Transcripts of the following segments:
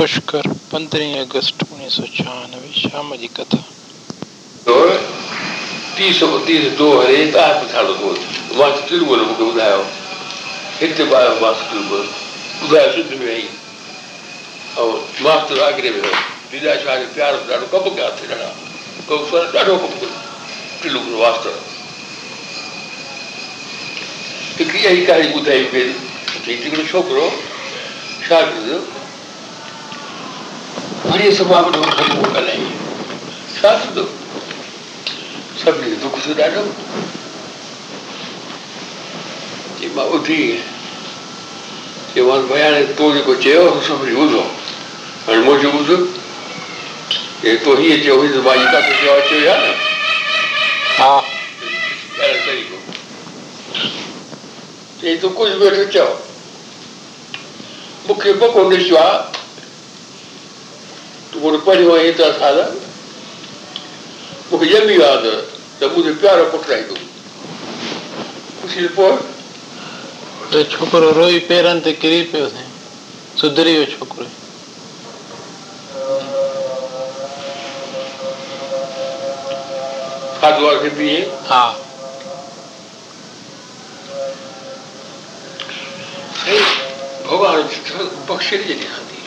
पुष्कर 15 अगस्त 1996 शाम जी कथा छोकरो सभिनी दुख थियो ॾाढो मां उथी चयोमांसि भई हाणे तो जेको चयो सभिनी ॿुधो हाणे मुंहिंजो ॿुधो हे तो हीअं चयो हुई मां जेका चयो आहे चयो आहे न हा चई तूं कुझु बि वेठो चओ मूंखे पको निश्चो आहे तूं मूं पढ़ियो आहे एतिरा साल मूंखे ॼमी वियो आहे त मुंहिंजो प्यारो पुटु रहंदो ख़ुशी पोइ त छोकिरो रोई पेरनि ते किरी पियो साईं सुधरी वियो छोकिरो खाधो खे पीए हा भॻवानु बख़्शे जॾहिं आंदी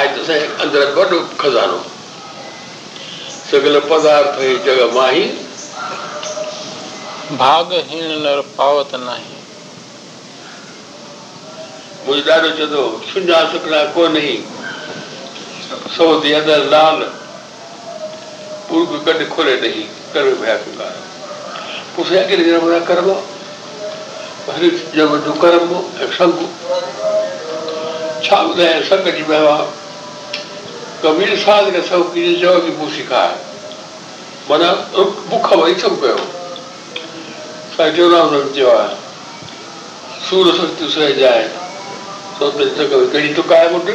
आहे त साईं अंदरि वॾो खज़ानो सगल पदार्थ है जगह माही भाग हीन नर पावत नहीं मुझे डारो चदो सुना सकना को नहीं सो दिया दर लाल पूर्व कट खोले नहीं कर भया का पूछया कि जरा मना करबो हरि जब जो करबो संग छाव दे संग जी बहवा कबीर साध के सब की जो की पूछिका मना भूख वही सब पे साइड राम जो है सूर शक्ति से जाए तो कहीं तो काय मुंड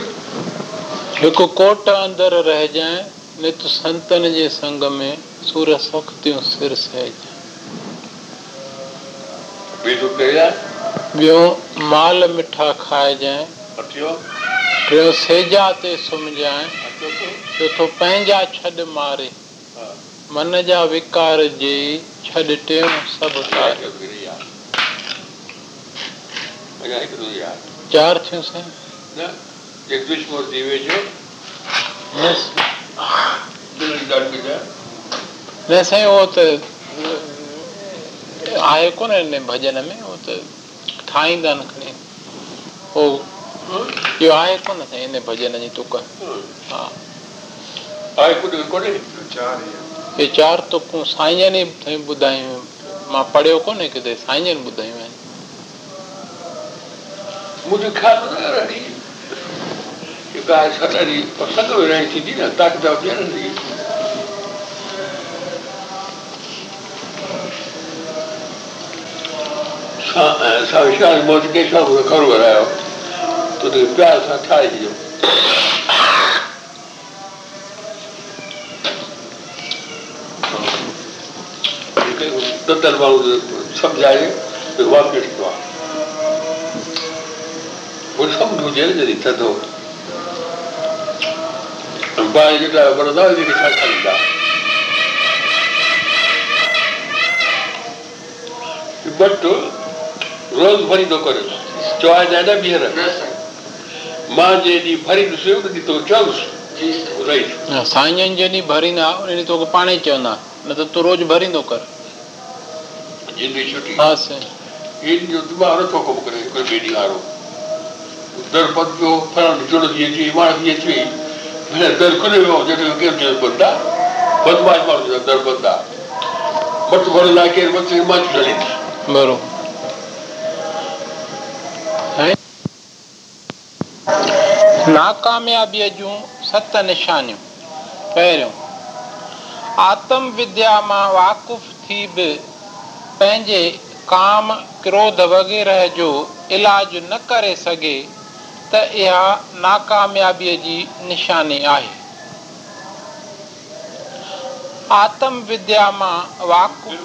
एको कोट अंदर रह जाए ने तो संतन जे संग में सूर शक्ति सिर से भी तो गया यो माल मिठा खाए जाए अटियो टियों सेजा ते सुम जाए चौथो पंहिंजा छॾ मारे मन जा विकार जे छॾ टियों सभु चार थियूं साईं न जगदीश मूर्ति वेझो न साईं उहो त आहे कोन हिन भॼन में उहो त ठाहींदा न खणी उहो यो आए कोन इन भजन जी तुक हा आए कुड कोने ये चार तो को साईं ने बुधाई मां पढ़ियो कोने के साईं ने बुधाई मुझे ख्याल न रही ये गाय सतरी पसंद हो रही थी ना ताकत अब जान दी सा साविशाल मौत के सब कर रहा है तो प्यार सां ठाहे ॾिजो ततल माण्हू सम्झाए वापियो थींदो आहे उहो सम्झ हुजे जॾहिं थधो ॿार जेका वणंदा जेके छा खाईंदा बट रोज़ भरी थो करे चवाइजा न ॿीहर मां जेॾी भरींदुसि उनजी तो चवंदुसि साईं जेॾी भरींदा उन तोखे पाण ई चवंदा न त तूं रोज़ भरींदो कर जिंदी छुटी हा साईं इन जो दुबारो तो को करे कोई बेडी वारो दर पद जो फरण जुड़ो जी जी मां जी जी मेरे दर खुले हो जेको के बंदा बदमाश माण्हू दर बंदा बट भर ला के मत मां चली बरोबर नाकामयाबीअ जूं 7 निशानियूं पहिरियों आत्म विद्या मां वाक़ुफ़ थी बि पंहिंजे काम क्रोध वग़ैरह जो इलाज न करे सघे त इहा नाकामयाबीअ जी निशानी आहे आत्म विद्या मां वाक़ुफ़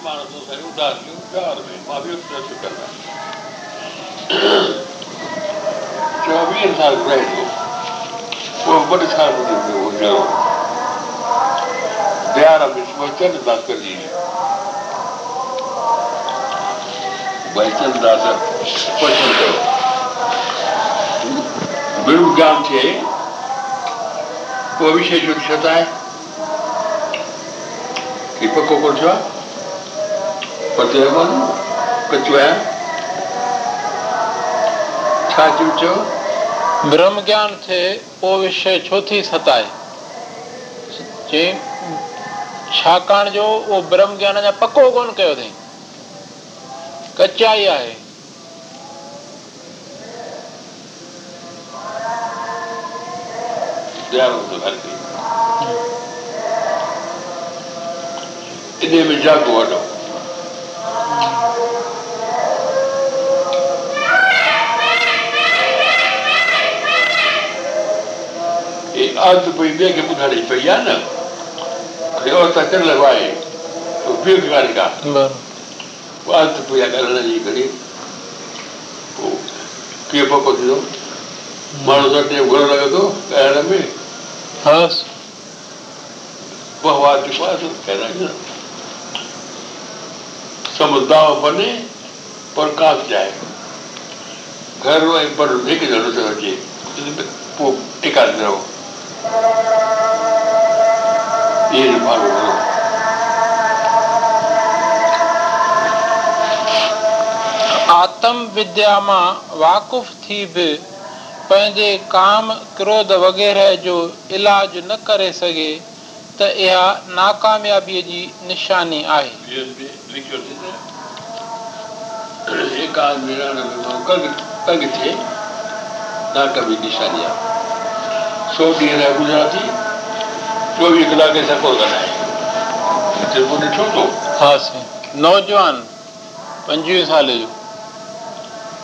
24 साल मोहम्मद खान हो जाओ। प्यारा बिस्म चंद दाकर जी ગામ છે તો વિશે શું છતાંય દીપકો બોલજો પટેવન કચવા સાચું છો બ્રહ્મ જ્ઞાન છે તો વિશે છોથી છતાંય જે છાકાણ જો ઓ બ્રહ્મ જ્ઞાન ને પક્કો કોણ કયો થઈ कच्चाई है इन्हें में जागो हलो आज तो कोई बेग बुधाड़ी पे या ना और तक लगवाए तो बेग गाड़ी का વાત પૂજા કરવાના નહીં કરી કે પપ્પો દીધો મારો સાથે ઘણો લાગ્યો હતો કહેવાના મેં હસ બહુ વાત પાછું કહેવાય સમજદાઓ બને પ્રકાશ જાય ઘર હોય પર એક જણો થયો છે એકાદ રહો એ મારું आत्म विद्या में वाकुफ थी भी पंहिंजे काम क्रोध वगैरह जो इलाज न करे सके तो यह नाकामयाबी की निशानी है। सौ ढीह गुजराती चौबीस कलाक हाँ नौजवान 25 साल जो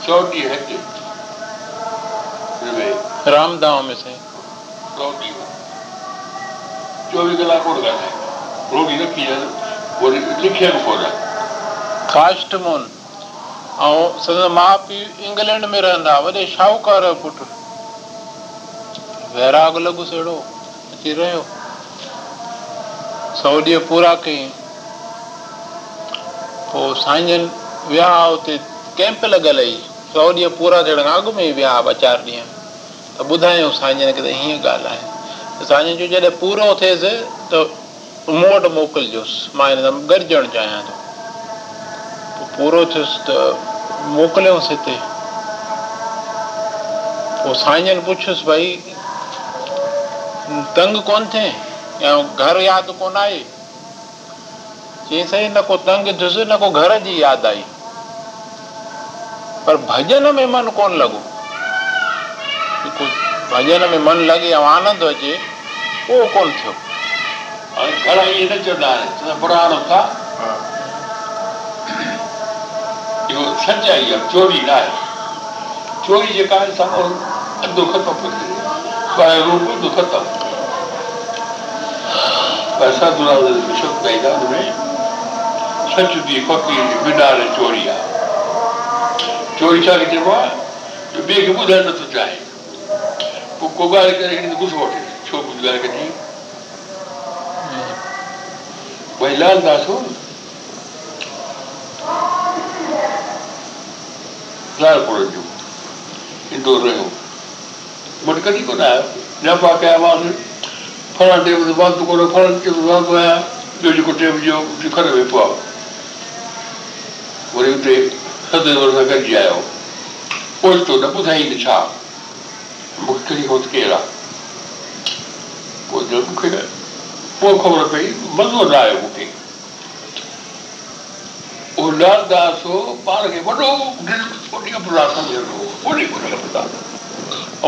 चौटी है रामदाव में से चौटी चौबीस कलाक और रोटी रखी लिखियल कास्टमोन और सदा माँ पी इंग्लैंड में रहंदा वडे शाहूकार पुट वैराग लगू सेड़ो अची रहो सऊदी पूरा कई तो सांजन विहा उते कैंप लगल आई सौ ढी पूरा थे अग में विया चार ढी तो बुधायो सांजन के हिं गाल सांजन जो जैसे पूरा थेस तो मूँ वोट मोकलजोस मैं गरजन चाहिए तो पूरा थोस तो मोकल्योस इतने तो सांजन पुछस भाई तंग को थे या घर याद को आई चई सही न को तंग थुस न को घर की याद आई पर भजन में मन कोन लगो भजन में मन लगे आनंद अचे वो कोन थियो घड़ा ये न चढ़ा है पुराणों का यो सच्चाई है चोरी ना है चोरी जे कारण सब दुख तो पर रूप दुख तो पैसा दुरा विश्व पैदा में सच दी खोटी बिना चोरी आ चोरी छा के चइबो आहे ॿिए खे ॿुधणु नथो चाहे पोइ को ॻाल्हि करे गुसो वठे छो ॿुधाए कॾहिं भई लहंदासीं लाल पुर जो ईंदो रहियो मूं कॾहिं कोन आयो जंपा कयामांसि फलाणे टेबल ते वांदो कोन फलाणे टेबल ते वांदो आहियां ॿियो जेको टेबल जो खर वेठो आहे वरी उते गॾिजी आयो ओचितो न ॿुधाई न छा मूंखे केरु आहे पोइ ख़बर पई मज़ो न आयो मूंखे उहो लालदास हो पाण खे वॾो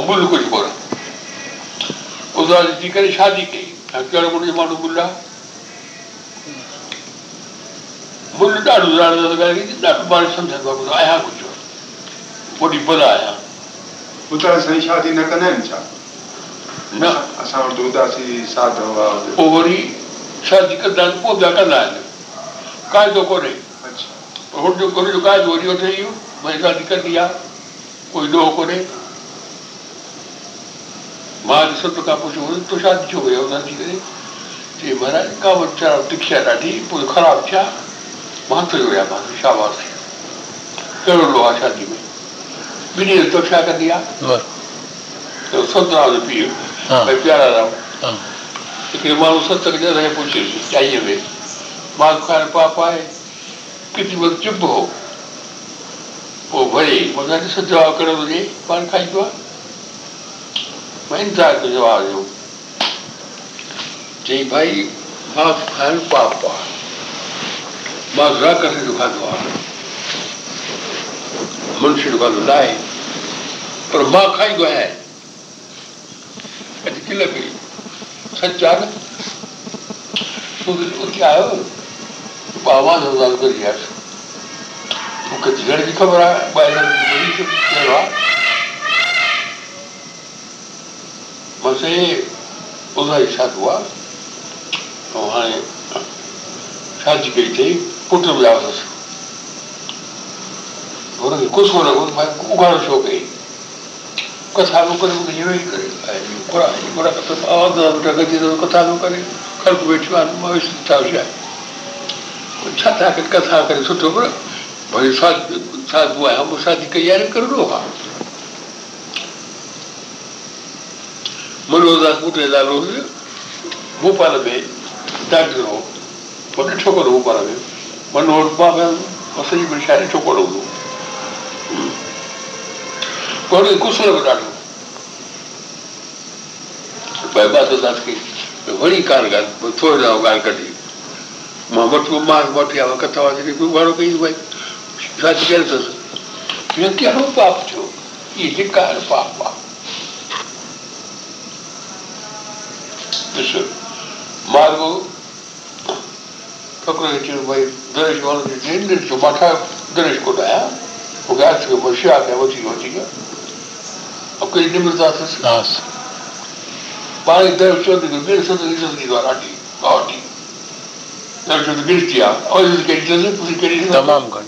मुल कुझु कोन उधार थी करे शादी कई कहिड़ो मुंहिंजो माण्हू मुल आहे मुल ॾाढो ॾाढो ॿार सम्झंदो आहे आहियां कुझु वॾी बद आहियां उतार साईं शादी न कंदा आहिनि छा न असां वटि उदासी साध हुआ पोइ वरी शादी कंदा आहिनि पोइ ॿिया कंदा आहिनि क़ाइदो कोन्हे हुन जो कोन जो क़ाइदो वरी वठे इहो भई शादी कंदी आहे कोई ॾोह कोन्हे मां ॾिसो त खां पुछो तो शादी छो कयो न थी करे चई महाराज का बच्चा दीक्षा ॾाढी पोइ ख़राबु थिया मां थो विया मां शाबाश कहिड़ो लो आहे शादी में ॿिनी तोशा कंदी आहे तो सतना जो पीउ भई प्यारा राम हिकिड़े माण्हू सत जॻह पुछे चाईअ में मां खाइण पाप आहे किथे वक़्तु चुप हो पोइ वरी मगर सजा करणु हुजे पाण खाईंदो आहे मां इंतज़ार जो जवाब ॾियो चई भाई मांस खाइणु पाप आहे मां ज़ाकत जो खाधो आहे मुंशी जो खाधो न आहे पर मां खाईंदो आहियां अॼु किल पई सच आहे न उते आयो आवाज़ हज़ार करी आयुसि मूंखे घर जी ख़बर आहे ॿाहिरि मां सही उधारी साधू आहे ऐं हाणे शादी कई अथई पुट बि आयुसि हुनखे कुझु कोन उघाड़ो छो कई कथा न करे मूंखे इहो ई करे कथा न करे ख़र्च वेठियो आहे मां वेठी छा छा था कथा करे सुठो पर भई साधू आहियां मूं शादी कई आहे करिणो आहे मनोहरदास पुट जो नालो हुयो भोपाल में डॉक्टर हो पर छोकिरो भोपाल में मनोहर बाबा सॼी में शायदि छोकिरो हूंदो हुनखे गुस्सो बि ॾाढो बहबादास खे वरी कान ॻाल्हि थोरी ॻाल्हि कढी मां वठो मां वठी आयो कथा वासी उघाड़ो कई भई शादी कयल अथसि हिन कहिड़ो पाप थियो इहे धिकार पाप आहे ॾिसो मारगो छोकिरो खे चयो भई दरेश वारो ॾिठो मां छा दरेश कोन आहियां मूंखे हथ में होशियार कयां वठी वियो ठीकु आहे कहिड़ी निम्रता अथसि पाण दरेश चवंदी ॿिए सदन इज़त ॾींदो आहे ॾाढी ॾाढी वॾी ॻाल्हि उहा आहे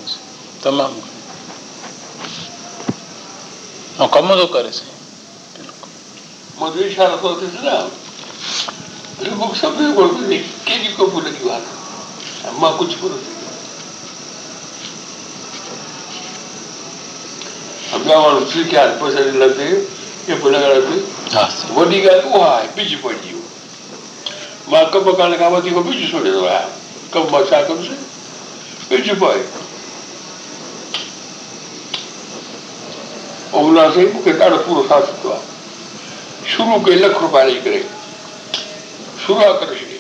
बिज पइजी वियो मां कब करण खां वधीक बिज छोड़ींदो आहियां कब मां छा कंदुसि बिज पए उमला साईं मूंखे ॾाढो पूरो साथ ॾिनो आहे शुरू कई ₹100 ॾेई करे शुरूआत करे छॾी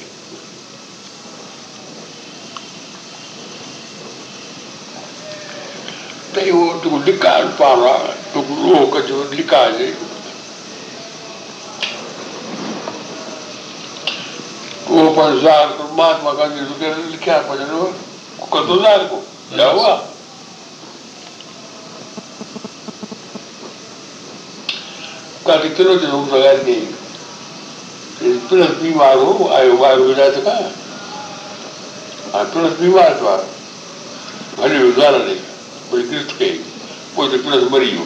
त इहो टुको ॾिकार पाणो आहे टुको रोह कजो ॾिकार उहो पर ज़ाहिर परमात्मा गांधी लिखिया पंहिंजो कंदो ज़ाहिर को हुआ काॾे किलो जो लॻाए कई प्लस बीमार हो आयो ॿाहिरि विझाए त खां हाणे प्लस बीमार थियो आहे भले गुज़ार ॾे पोइ गिरत कई पोइ त प्लस मरी वियो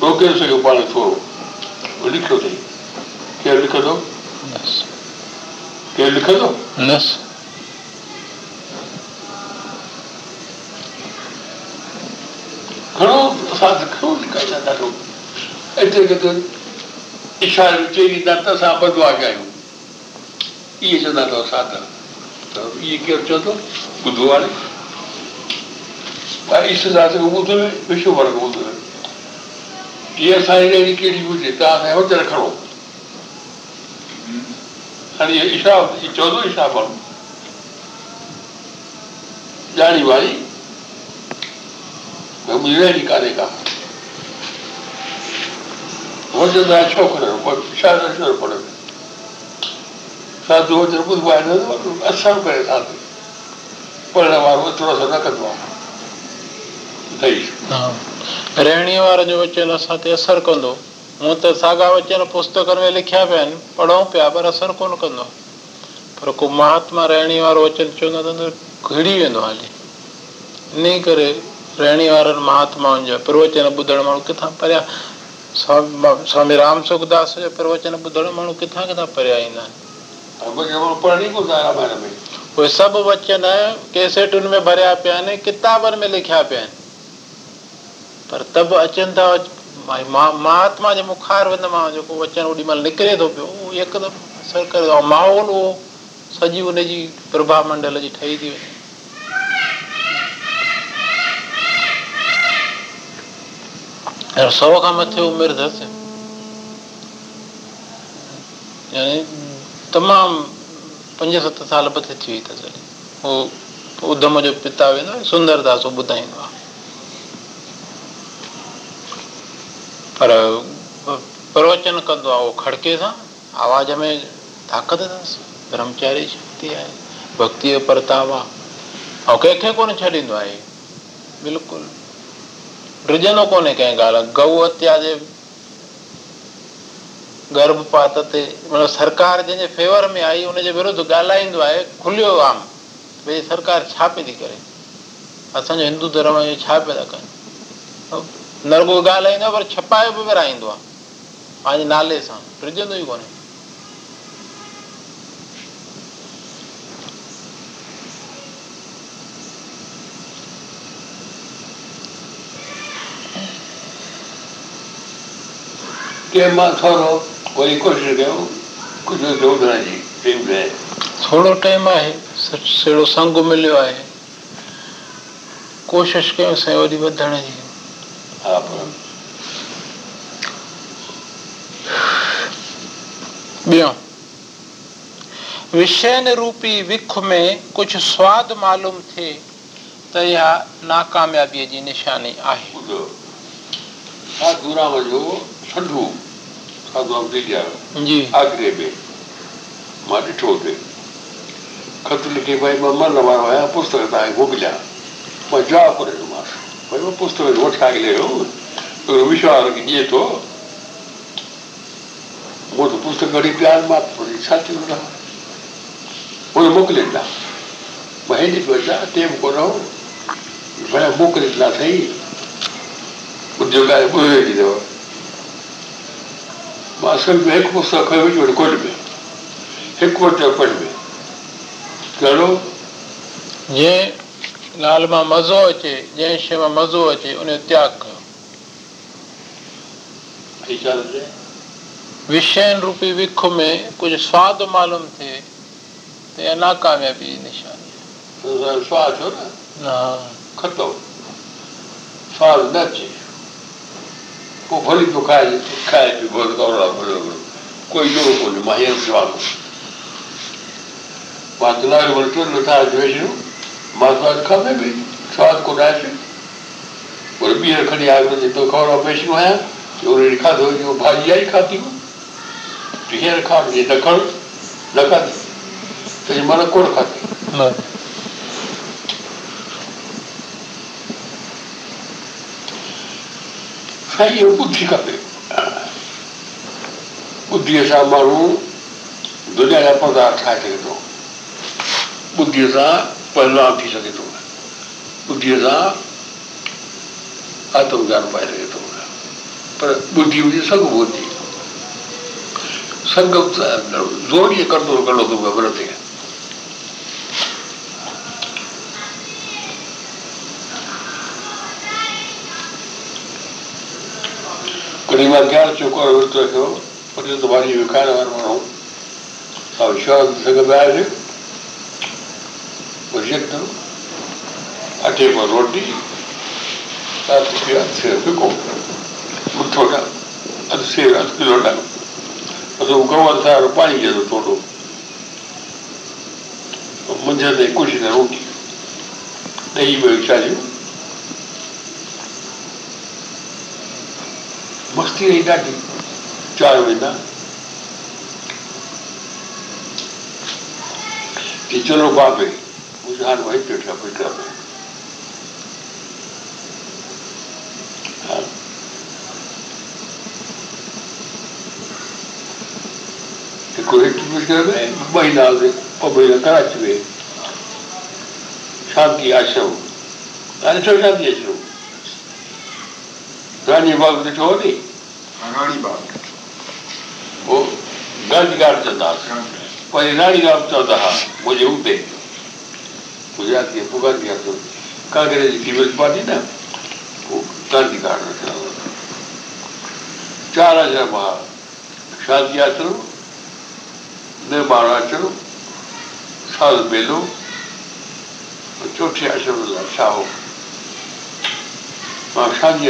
रोके सघियो पाण थोरो लिखियो अथई केरु लिखंदो केरु लिखंदो घणो असां घणो लिखाईंदा ॾाढो एतिरे क़दुरु इशारे चई ॾींदा त असां बदवा कया आहियूं इहे चवंदा अथव साधा त इहे केरु चवंदो ॿुधो हाणे भाई ईश्वरदास खे ॿुधो विश्वभर खे ॿुधो इहा असांजी अहिड़ी कहिड़ी हुजे तव्हां असांखे वधि रखणो हाणे इहो चवंदो इशाब माण्हू ॼाणी वारी भई मुंहिंजी रहिणी कान्हे का वचंदो आहे छोकिरो पढ़े साधू वचन ॿुधबो आहे न असर करे साधू पढ़ण वारो ओतिरो असर न कंदो आहे रहणीअ वारनि जो वचन असां ते असरु कंदो हूअं त साॻा वचन पुस्तकनि में लिखिया पिया आहिनि पढ़ूं पिया पर असरु कोन कंदो पर को महात्मा रहणी वारो वचन चवंदो त घिड़ी वेंदो हाली इन करे रहणी वारनि महात्माउनि जा प्रवचन ॿुधण माण्हू किथां परियां स्वामी राम सुखदास जो प्रवचन बुधण मानू किथा किथा परया इन अब केवल पढ़नी को दारा बारे में वो सब वचन कैसेटुन में भरया पया ने किताबन में लिखया पया पर तब अचन था महात्मा जे मुखार वंद मा जो को वचन ओडी मल निकरे तो पियो वो एकदम असर कर माहौल वो सजी उन जी प्रभा मंडल जी ठई थी और 100 का मथे उम्र दस यानी तमाम 5-7 साल बथे थी त चले वो उधम जो पिता वे ना सुंदरदास वो बुधाइनो पर प्रवचन कदो आओ खड़के सा आवाज में ताकत दस ब्रह्मचारी शक्ति है भक्ति परतावा और केके कोने छडिनो है बिल्कुल रिजनो कोने कंहिं ॻाल्हि गौ हत्या जे गर्भपात ते मतिलबु सरकार जंहिंजे फेवर में आई उनजे विरुद्ध ॻाल्हाईंदो आहे खुलियो आम भई सरकार छा पई थी करे असांजो हिंदू धर्म जो छा पिया था कनि न रुॻो ॻाल्हाईंदो पर छपाए बि विराईंदो आहे पंहिंजे नाले सां रिजंदो ई कोन्हे थोरो वरी कोशिशि कयूं कुझु जोड़ण जी थोरो टाइम आहे अहिड़ो संग मिलियो आहे कोशिशि कयूं साईं वरी वधण जी ॿियो विषयन रूपी विख में कुझु स्वाद मालूम थिए त इहा नाकामयाबीअ जी निशानी आहे जी आगरे में मां ॾिठो हुते ख़त लिखी भई मां मरण वारो आहियां पुस्तक तव्हां मोकिलिया मां जवाबु करे ॾिनोमांसि भई मां पुस्तक वठां तोखे विश्वास ॾिए थो उहो त पुस्तक घणी प्यार मां छा थी वञा उहे मोकिले ॾिना मां हिन ॾिठो अचां टे बि कोन भला मोकिले ॾिना साईं उद्योग ॿुधे थी अथव मां असल में हिकु पुस्तक खयो हुई कोन में हिकु वटि पढ़ में कहिड़ो जंहिं लाल मां मज़ो अचे जंहिं शइ मां मज़ो अचे उन जो त्याग कयो विषयनि रूपी विख में कुझु स्वादु मालूम थिए त इहा नाकामयाबी जी निशानी आहे स्वाद थियो न खतो स्वाद न अचे को भली तो खाए भी बहुत और कोई जोड़ को नहीं माहिर जवाब बात ना बोलते लता जवेशो मास्टर का में भी स्वाद को ना है और बीर खड़ी आग में तो खौर ऑपरेशन हुआ जो लिखा दो जो भाजी आई खाती हूं बीर खा के दखल लगा तो मन को खाती ना सही बुद्धि खपे बुद्धीअ सां माण्हू दुनिया जा पदार्थ ठाहे सघे थो बुद्धीअ सां पहलवान थी सघे थो बुद्धीअ सां आत्मज्ञान पाए सघे थो पर बुद्धि हुजे संग बुद्धि संग ज़ोर इहे कंट्रोल करिणो थो ख़बर ते कॾहिं मां ज्ञान चौकार विर्तु रखियो पर त भाॼी विकाइण वारो माण्हू सां विश्वास संग में आयुसि पोइ यकदमि अटे मां रोटी फिको मिठो न अधु सेव अधु किलो न असां गवर सारो पाणी विझंदो थोरो मंझंदि कुझु न रोटी ॾही में विचारियूं मस्ती रही ॾाढी 4 महीना कि चलो बाबे मुझे हार वही पेटा पेटा में महीना 2 महीना कराची में शांति आश्रम शांति आश्रम रानी बाबू ॾिठो अगाड़ी बात वो गुजरात पीपल्स पार्टी ने क्रांतिकार रचा हुआ था 4,000 वहां शादी आचरण निर्माण आचरण साल बेलो चौथे आश्रम शाह शादी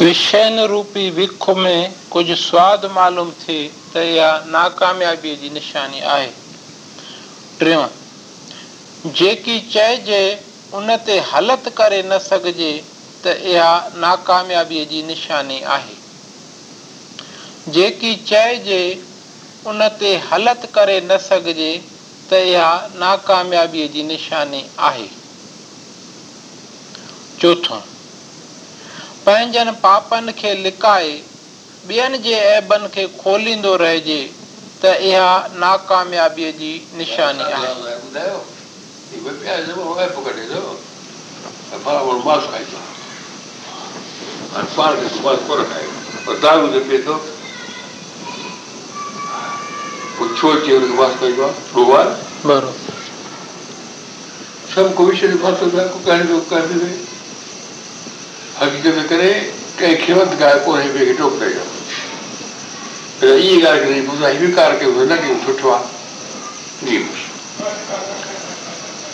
विषयन रूपी विख में कुछ स्वाद मालूम थे त या नाकामयाबी जी निशानी आए। टियों जेकी चइजे उन ते हलत करे न सघिजे त इहा नाकामयाबीअ जी निशानी आहे। जेकी चइजे उन ते हलत करे न सघिजे त इहा नाकामयाबीअ जी निशानी आहे। चौथों पंहिंजनि पापनि खे लिकाए ॿियनि जे ऐबनि खे खोलींदो रहिजे त इहा नाकामयाबीअ जी निशानी आहे।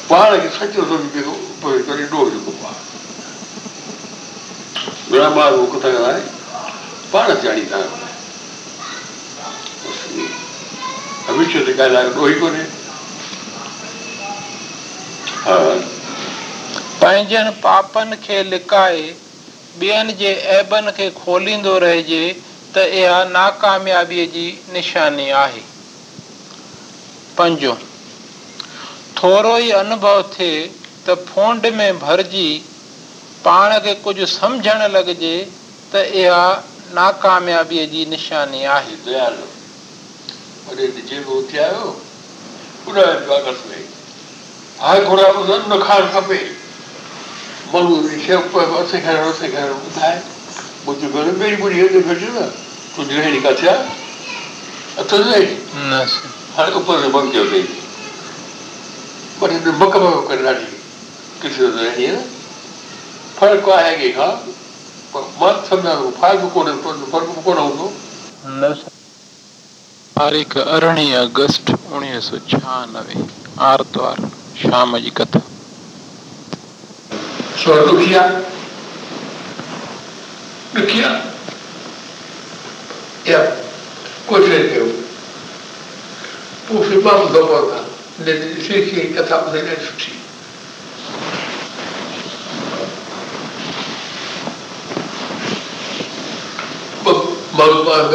पाण खे सचो घणा ॿार किथां ॻाल्हाए पाण चाणी था हमेशह ते ॻाल्हाए ॾोही कोन्हे। पंहिंजनि पापनि खे लिकाए ॿियनि जे ऐबनि खे खोलींदो रहिजे त इहा नाकामयाबीअ जी निशानी आहे। पंजो थोरो ई अनुभव थिए त फोंड में भरिजी पाण खे कुझु सम्झणु लॻिजे त इहा नाकामयाबीअ जी निशानी आहे। कथा ॿुधाई ॾाढी सुठी। माण्हू पाण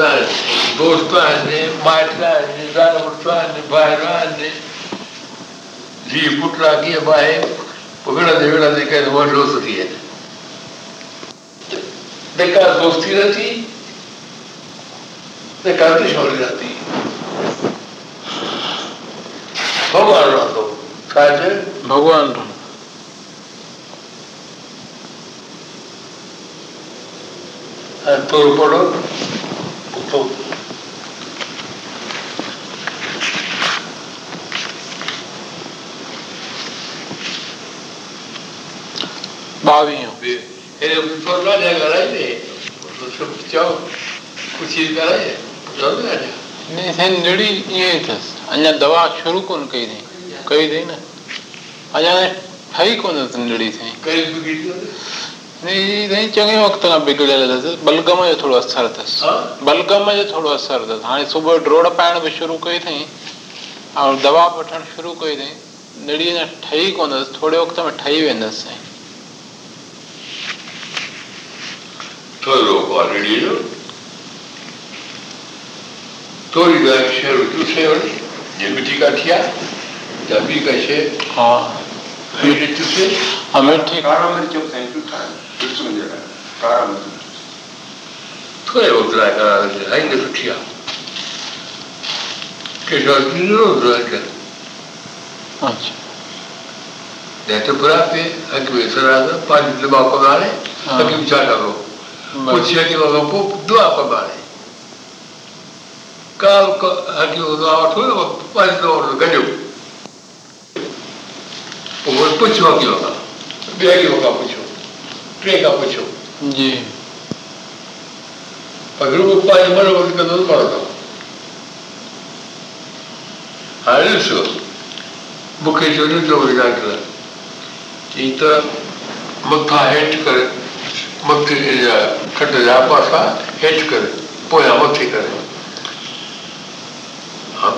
आहिनि दोस्त आहिनि माइट आहिनि ज़ाल मुड़ुस आहिनि भाइर आहिनि धीउ पुटु आहे कीअं बि आहे पोइ विढ़ंदे विढ़ंदे कंहिं वॾो दोस्त थी वञे बेकार दोस्ती रहती बेकार दुश्मनी रहती भॻवान रहंदो छा चए भॻवान रहंदो। थोरो पढ़ो अञा दवा शुरू कोन कई अथई कई अथई न अञा ठही कोन निड़ी चङे वक़्त खां बिगड़ियल अथसि बलगम जो थोरो असरु अथसि हाणे सुबुह ड्रोड़ पाइण बि शुरू कई अथई ऐं दवा बि वठणु शुरू कई अथई निड़ी अञा ठही कोन अथसि थोरे वक़्त में ठही वेंदसि। created to say Amerthi Karamarthi of time to time. It's on the other hand. Karamarthi. तो बुरा पे अकेसर आगे पांच दिन बाप को मारे अकेले विचार करो कुछ या के लोगों को दुआ पर मारे काल को अकेले दुआ और थोड़ा पांच दिन और गड़ियों वो पूछो क्यों ना बिहारी लोग का पूछो ट्रेन का पूछो जी अगर वो पांच मरो वो कितना दूर मरो तो आलू सो बुके चोरी जो भी जाता है इतर मक्का हेट करे मक्के खट जापा सा हेट करे पोया मक्के करे अब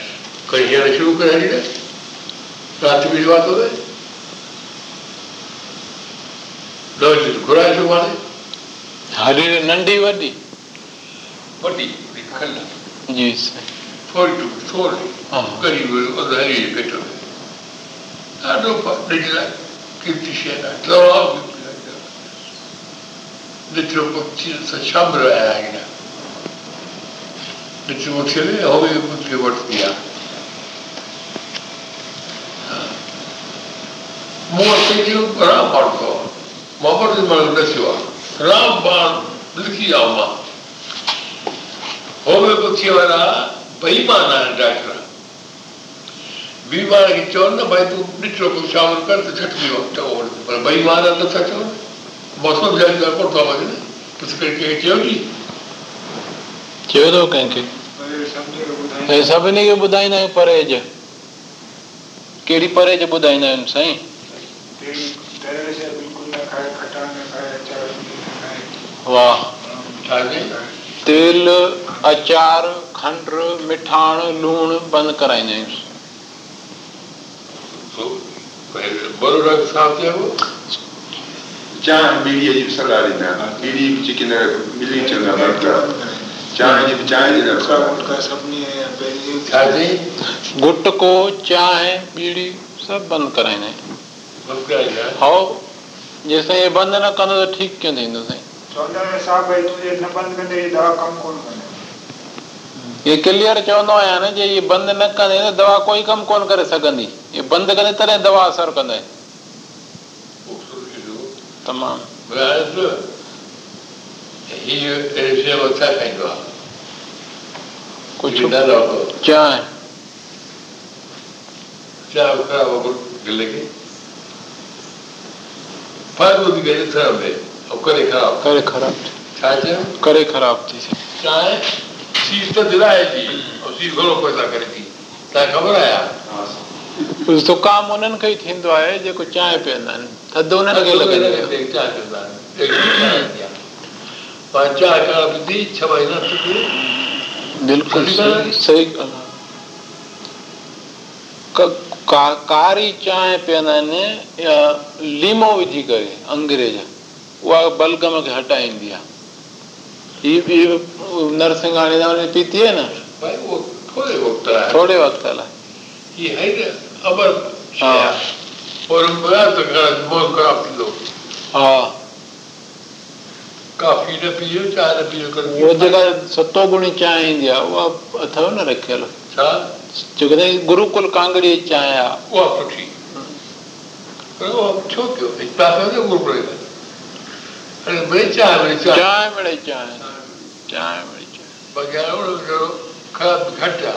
कहीं ना शुरू कर दिया रात में बात हो गई रोज गुरार जो माने हरी नंदी वडी वडी निकलना जी सर छोड़ करीब और हरी बेटा आ दो पकड़ Criticare, trovo che troppo senza chambra era. Dicevo che lei aveva potuto portare. Molto più bravo, ma molto meno decisiva. Ramban lì ama. Aveva potuto era beimana dentro. बीमार की चोर ना भाई तू निचो को शामिल कर तो छठ भी वक्त और पर बेईमान अंदर से चोर मौसम जारी कर पर तो आवाज ने पुष्कर के चोरी चोरों कंके ये सब ने के बुधाई ना परहेज केड़ी परहेज बुधाई ना सही तेरे से बिल्कुल ना खाए खट्टा ना खाए अचार वाह चाहे तेल अचार खंड मिठाण लूण बंद कराई ने बरोड़ा के साथ है वो चाय बीड़ी जी सलाह लेना बीड़ी चिकन मिली चलना पड़ता चाय देना पड़ता सब नहीं है पहले खाते गुट को चाय बीड़ी सब बंद कराने बंद कराएगा हां जैसे ये बंद ना करना तो ठीक क्यों नहीं सही चौंदा में साहब भाई तुझे न बंद कर दे दवा कम कौन करे ये क्लियर चवंदो आहियां न जे ये बंद न करे तो दवा कोई कम कौन करे सघंदी ये बंद करे तरह दवा असर कंदा तमाम बराबर ये ऐसे होता है क्या कुछ ना रखो चाय चाय का वो गिलेगी पर वो भी गए खराब है और करे खराब चाय करे खराब थी चाय चीज तो दिलाएगी और चीज घणो पैसा करेगी ता खबर आया तो काम उन्हनि खे थींदो आहे जेको चांहि पीअंदा आहिनि थधो न लॻे कारी चांहि पीअंदा आहिनि या लीमो विझी करे अंग्रेज उहा बलगम खे हटाईंदी आहे हीअ नर्सिंग हाणे पीती आहे न थोरे वक़्त लाइ ये है अबर हां और बड़ा तो बहुत काफी लोग हां काफी ने पियो चाय ने पियो कर वो जगह सतो गुणी चाय ईंदी आ वो अथव न रखियल छा जगने गुरुकुल कांगड़ी चाय आ वो सुठी वो छोकियो एक पास में गुरुकुल अरे मेरे चाय बगाड़ो खा घटा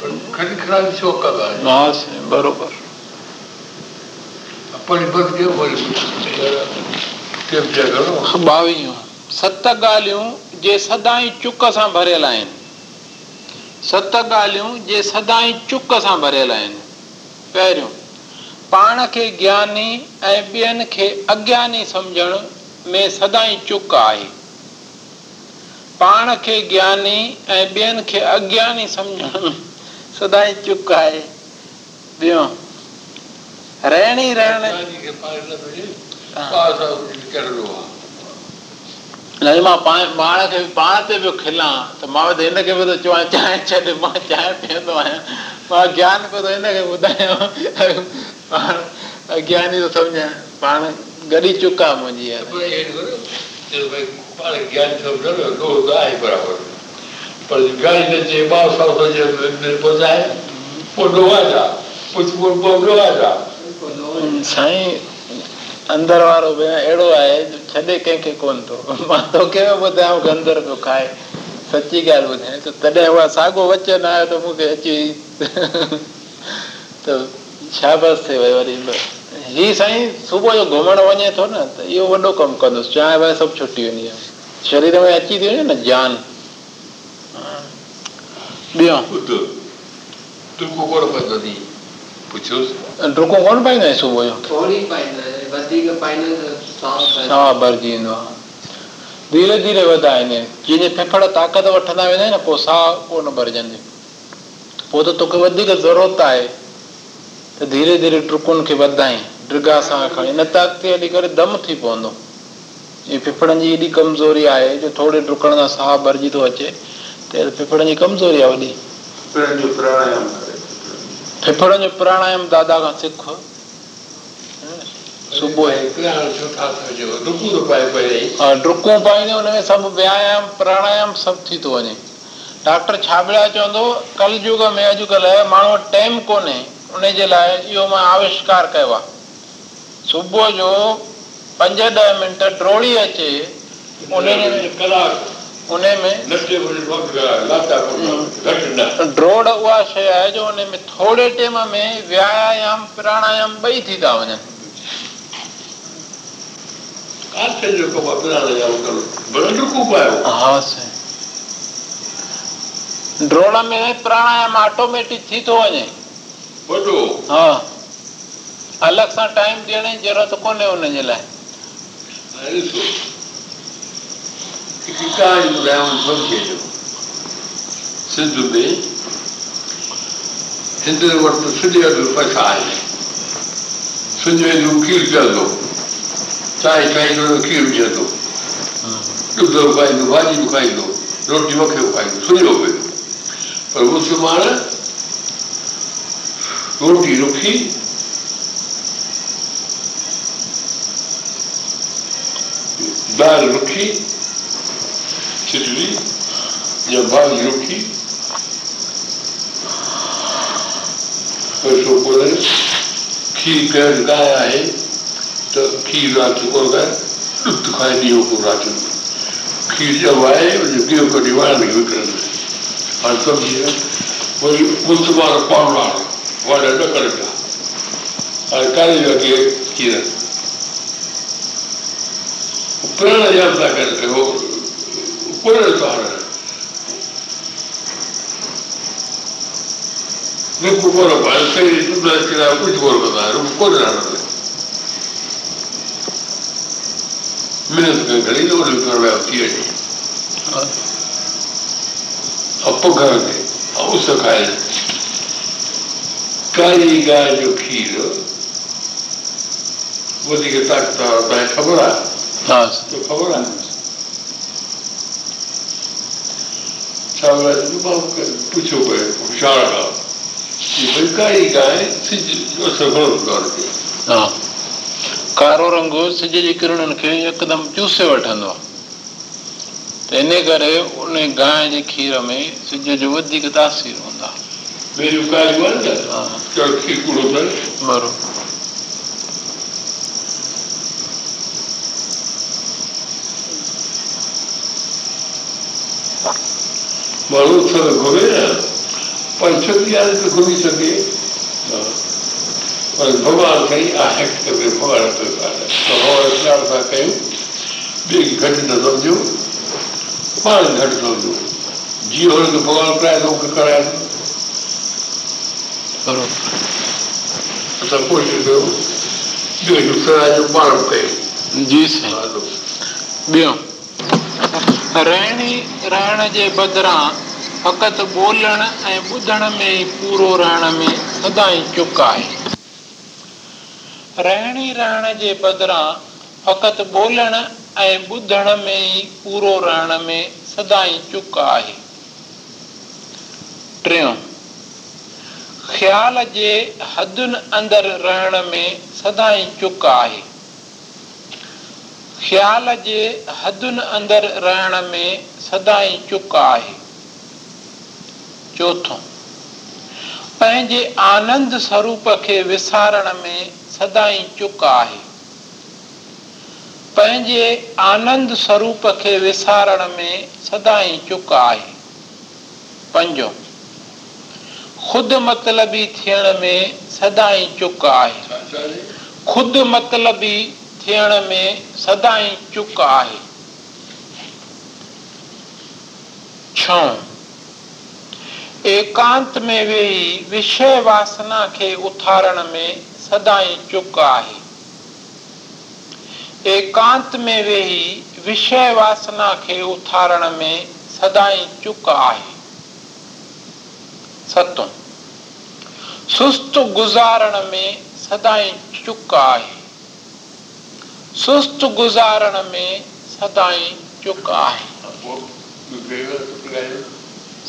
पर खड़ी खराब शौक का है ना से बराबर अपन बस के बोल के जगह खबावी सत गालियों जे सदाई चुक सा भरेल आइन सत गालियों जे सदाई चुक सा भरेल आइन पहिरियों पाण खे ज्ञानी ऐं ॿियनि खे अज्ञानी सम्झण में सदाई चुक आहे। पाण खे ज्ञानी ऐं ॿियनि खे अज्ञानी सम्झण में सदाई चुक आहे। ॿियो रहणी रहण मां पाण खे पाण ते पियो खिलां त मां वटि हिन खे बि थो चवां चांहि छॾ, मां चांहि पीअंदो आहियां, मां ज्ञान पियो थो हिन खे ॿुधायां, पाण अज्ञानी थो सम्झां, पाण गॾी चुक आहे मुंहिंजी यार। साईं अंदर वारो बि अहिड़ो आहे जो छॾे कंहिंखे कोन थो। मां तोखे ॿुधायां गंदर पियो खाए, सची ॻाल्हि ॿुधायां त तॾहिं उहा साॻो वचन आयो त मूंखे अची त शाबास थिए वई। वरी हीउ साईं सुबुह जो घुमणु वञे थो न त इहो वॾो कमु कंदुसि, चांहि वांहि सभु छुटी वेंदी आहे, शरीर में अची थी वञे न जान। ॿियो डुको कोन पाईंदो आहे सुबुह जो, साहु भरिजी ईंदो आहे, धीरे धीरे वधाइनि, जंहिंजे फेफड़ ताक़त वठंदा वेंदा आहिनि पोइ साहु कोन भरिजंदी, पोइ त तोखे वधीक ज़रूरत आहे त धीरे धीरे डुकुनि खे वधाई, डिगा सां खणी, न त अॻिते हली करे दम थी पवंदो। इहे फेफड़नि जी एॾी कमज़ोरी आहे जो थोरे डुकण सां साहु भरिजी थो अचे, त फेफड़नि जी कमज़ोरी आहे वॾी। फेफड़नि जो प्राणायाम दादा खां सिख, सुबुह डुकूं पाईंदे हुन में सभु व्यायाम प्राणायाम सभु थी थो वञे। डॉक्टर छाबड़ा चवंदो कलयुग में अॼुकल्ह माण्हू वटि टाइम कोन्हे, उन जे लाइ इहो मां आविष्कार कयो आहे, सुबुह जो 5-10 मिंट डोड़ी अचे, उन में ड्रोड़ उहा शइ आहे जो उन में थोरे टाइम में व्यायाम प्राणायाम ॿई थी था वञनि। हा साईं, ड्रोड़ में प्राणायाम ऑटोमेटिक थी थो वञे। हा, अलॻि सां टाइम ॾियण जी ज़रूरत कोन्हे उन जे लाइ। सिंध में हिंद वटि सुॼे अघु पैसा आहिनि, सुॼे जो खीरु चलंदो, चांहि खाईंदो त खीरु विझंदो, ॾुध खाईंदो, भाॼी खाईंदो, रोटी मखे खाईंदो, सुञो पीअंदो। पर मुस्लमान रोटी रुखी दाल रुखी प्राणायाम कारी गाय जो खीर वधीक ताक़त वारो, तव्हांखे ख़बर आहे, ख़बर आहे। पुछो पियो होशियार खां, कारी गांइ सिज जो सफ़र तौर ते कारो रंग सिज जी किरणनि खे यकदमि चूसे वठंदो आहे, त इन करे उन गांइ जे खीर में सिज जो वधीक तासीर हूंदो आहे। माण्हू थोरो घुमे न, पर छुटी आहे त घुमी सघे, पर भॻवान साईं आहे था कयूं, ॿिए खे घटि न सम्झो, पाण घटि सम्झो, जीअं हुनखे भॻवानु कराए थो कराए। जी साईं। रहणी रहण जे बदिरां फ़क़ति ॿोलण ऐं ॿुधण में ई पूरो रहण में सदाई चुक आहे। रहणी रहण जे बदिरां फ़क़ति ॿोलण ऐं ॿुधण में ई पूरो रहण में सदाई चुक आहे। टियों, ख़्याल जे हदुनि अंदरि रहण में सदाई चुक आहे। ख़्याल जे हदुनि अंदरि रहण में सदाई चुक आहे। चौथों, पंहिंजे आनंद स्वरूप खे विसारण में सदाई चुक आहे। पंहिंजे आनंद स्वरूप खे विसारण में सदाई चुक आहे। पंजो, खुद मतलबी थियण में सदाई चुक आहे। खुद मतलबी थियण में सदाई चुक आहे। छहों, एकांत में वेही विषय वासना खे उथारण में सदाई चुक आहे। एकांत में वेही विषय वासना खे उथारण में सदाई चुक आहे। सतों, सुस्त गुज़ारण में सदाई चुक आहे। सुस्त गुज़ारण में सदाई चुक आहे।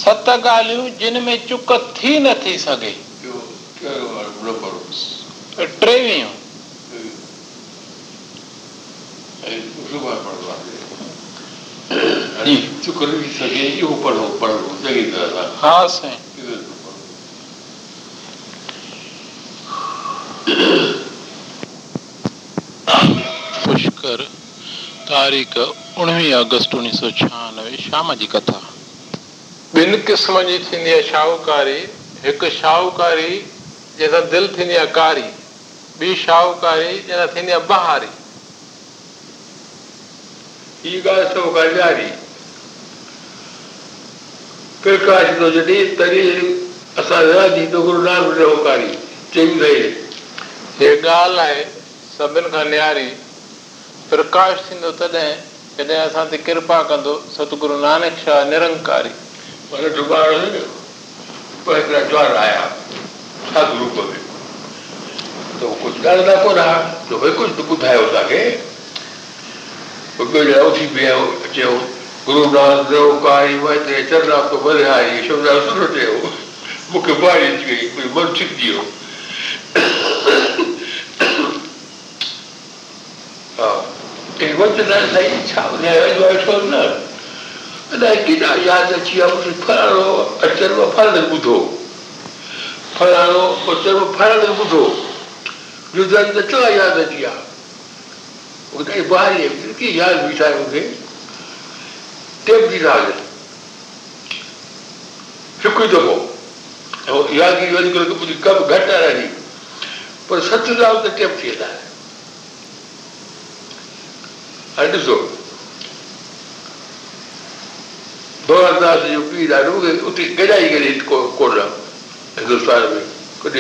सत ॻाल्हियूं जिन में चुक थी नथी सघे। टेवीह, हाँ साईं। पुष्कर, तारीख़ 19 अगस्त 1996, शाम जी कथा। ॿिनि क़िस्म जी थींदी आहे शाहूकारी। हिकु शाहूकारी जंहिंसां दिलि थींदी आहे कारी, ॿी शाहूकारी जंहिंसां थींदी आहे बहारी। हीअ ॻाल्हि सभु ॻाल्हारी प्रकाश थो जॾहिं तॾहिं असां राजी थो गुरुनाम कारी चई रही। हे ॻाल्हि आहे सभिनि खां न्यारी, प्रकाश थींदो तॾहिं जॾहिं असां ते कृपा कंदो सतगुरु नानक शाह निरंकारी। पर सतनाम त टेप थी वेंदा आहिनि। हाणे ॾिसो भवरदास जो पीउ ॾाढो उते गॾाई गॾे कोन हिंदुस्तान में कॾहिं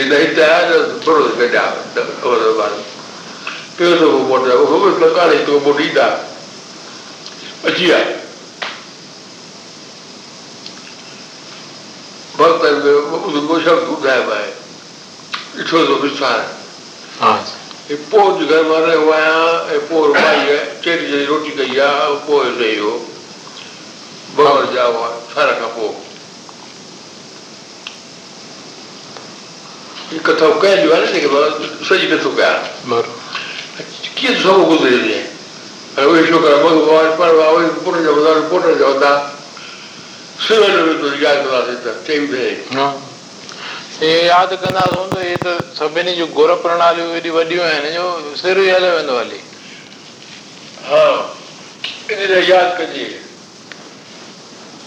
न हिते आया न बड़ो गॾा पहिरियों दफ़ो वोट लॻाए हिकिड़ो वोट ॾींदा अची विया वक़्त में शब्द ॿुधाइबो आहे ॾिठो थो विस्तार। पोइ जे घर मां रहियो आहियां, पोइ माई चेरी चेरी रोटी कई आहे, पोइ रही हो भॻवान जा हुआ सारा खां पोइ हीअ कथा कयल आहे न, जेके सॼी नथो कयां कीअं सभु गुज़री वञे। ऐं उहे छोकिरा पुट जा हूंदा पोट जा हूंदा सिवल में थोरी यादि कंदासीं त चई ॿुधाई इहे यादि कंदासीं हूंदो। इहे त सभिनी जूं गुर प्रणालियूं एॾियूं वॾियूं आहिनि जो सिर ई हले वेंदो हली। हा, इन लाइ यादि कजे।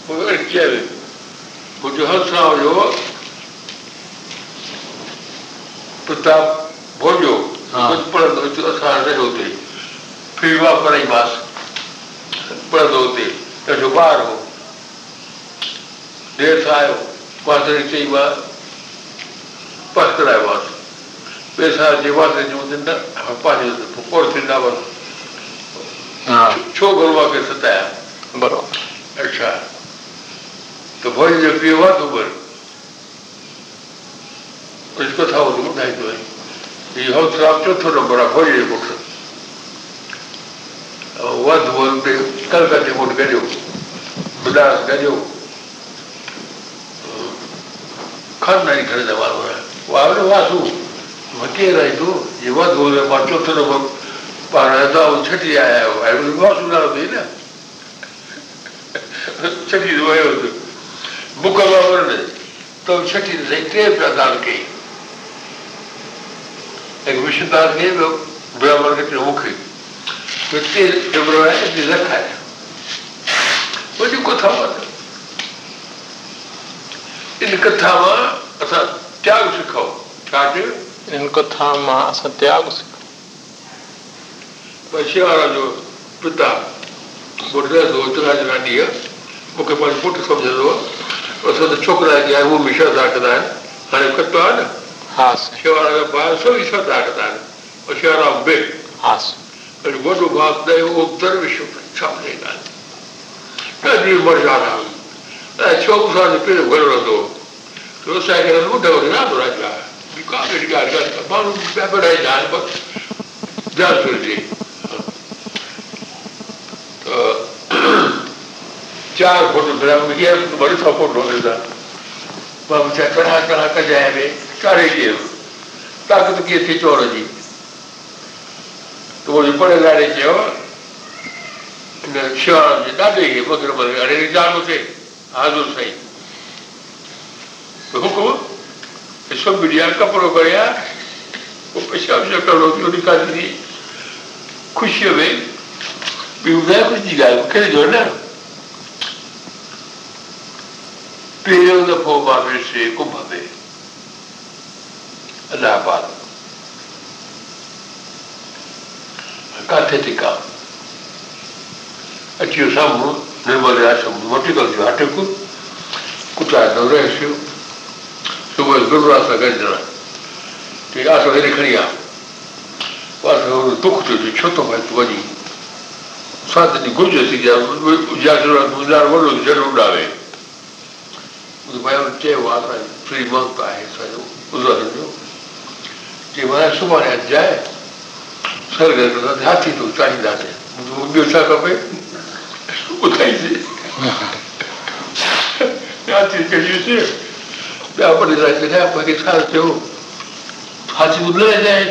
मुंहिंजो हंसराव जो प्रताप भोजो पढ़ंदो असां रहियो हुते फ्री वापराईमांसि, पढ़ंदो हुते पंहिंजो ॿार हो। देरि सां आयो, मां चई मां पास करायोमांसि पैसा जेवाते फुकोर थींदा छो गुरुआ के सताया बराबर। अच्छा तो भाई जो पीवा तो बर उसको था वो नहीं तो है ये हौसला चौथो नंबर आ भाई ये कुछ वध वन पे कल का रिपोर्ट करियो बिलास करियो खान नहीं करे दवा हो रहा वाले वासु मके रही तो ये वध हो रहा चौथो नंबर छठी आया हुआ बहुत सुना होती ना छठी बुकल तो छठी से टे प्रकार कई एक विष्णुदास के ब्राह्मण के मुखी तो टे रखा है वो जो कथा इन कथा में असा त्याग सिखाओ इन कथा में असा त्याग पछी वारा जो पिता बुढ़ास हो तराज रानी है मुके पर पुट समझ दो बस तो छोकरा गया वो मिशा दागदा है अरे कतो है ना हां शेवारा का बाल सो इशा दागदा है और शेवारा बे हां और वो जो बात दे वो उत्तर विश्व छाप लेगा कभी मर जाना छोकरा ने फिर बोलो तो सारे लूट और ना राजा बिका बिका का बाल पेपर है जान पर जा सुनली चार फोटो बड़े सौ फोटो कड़ा कड़ा कजाए चारे ताकत की थी चोर जी तो पढ़े लाड़े शिवाराम जी ॾाढे अड़े जानो थे हाज़ुर सही हुकुम सभु कपिड़ो करिया पेशाब जो करो निकाली खुशी में कुछ जी गाल ना पहिरियों दफ़ो बाबे से कुंभ में इलाहाबाद किथे थी का अची वियो साम्हूं निर्मल आश्रम मोटिकल जो अटक कुटाए न रहसियो सुबुह गुरुदास सां गॾिजणा चई आसो हेॾे खणी आ पासो दुख थियो चई छो थो तूं वञी सात ॾींहं घुर्ज थी गुज़ारो वॾो जॾो उॾावे चयो आहे फ्री वक़्तु आहे सॼो गुज़ारण जो चई माना सुभाणे अॼु जाए सरगर्द हाथी तूं चाहींदासीं ॿियो छा खपे ॿुधाईसीं हाथी चढ़ी ॿिया पढ़ी था छॾिया बाक़ी छा थियो हाथी ॿुधाए जाए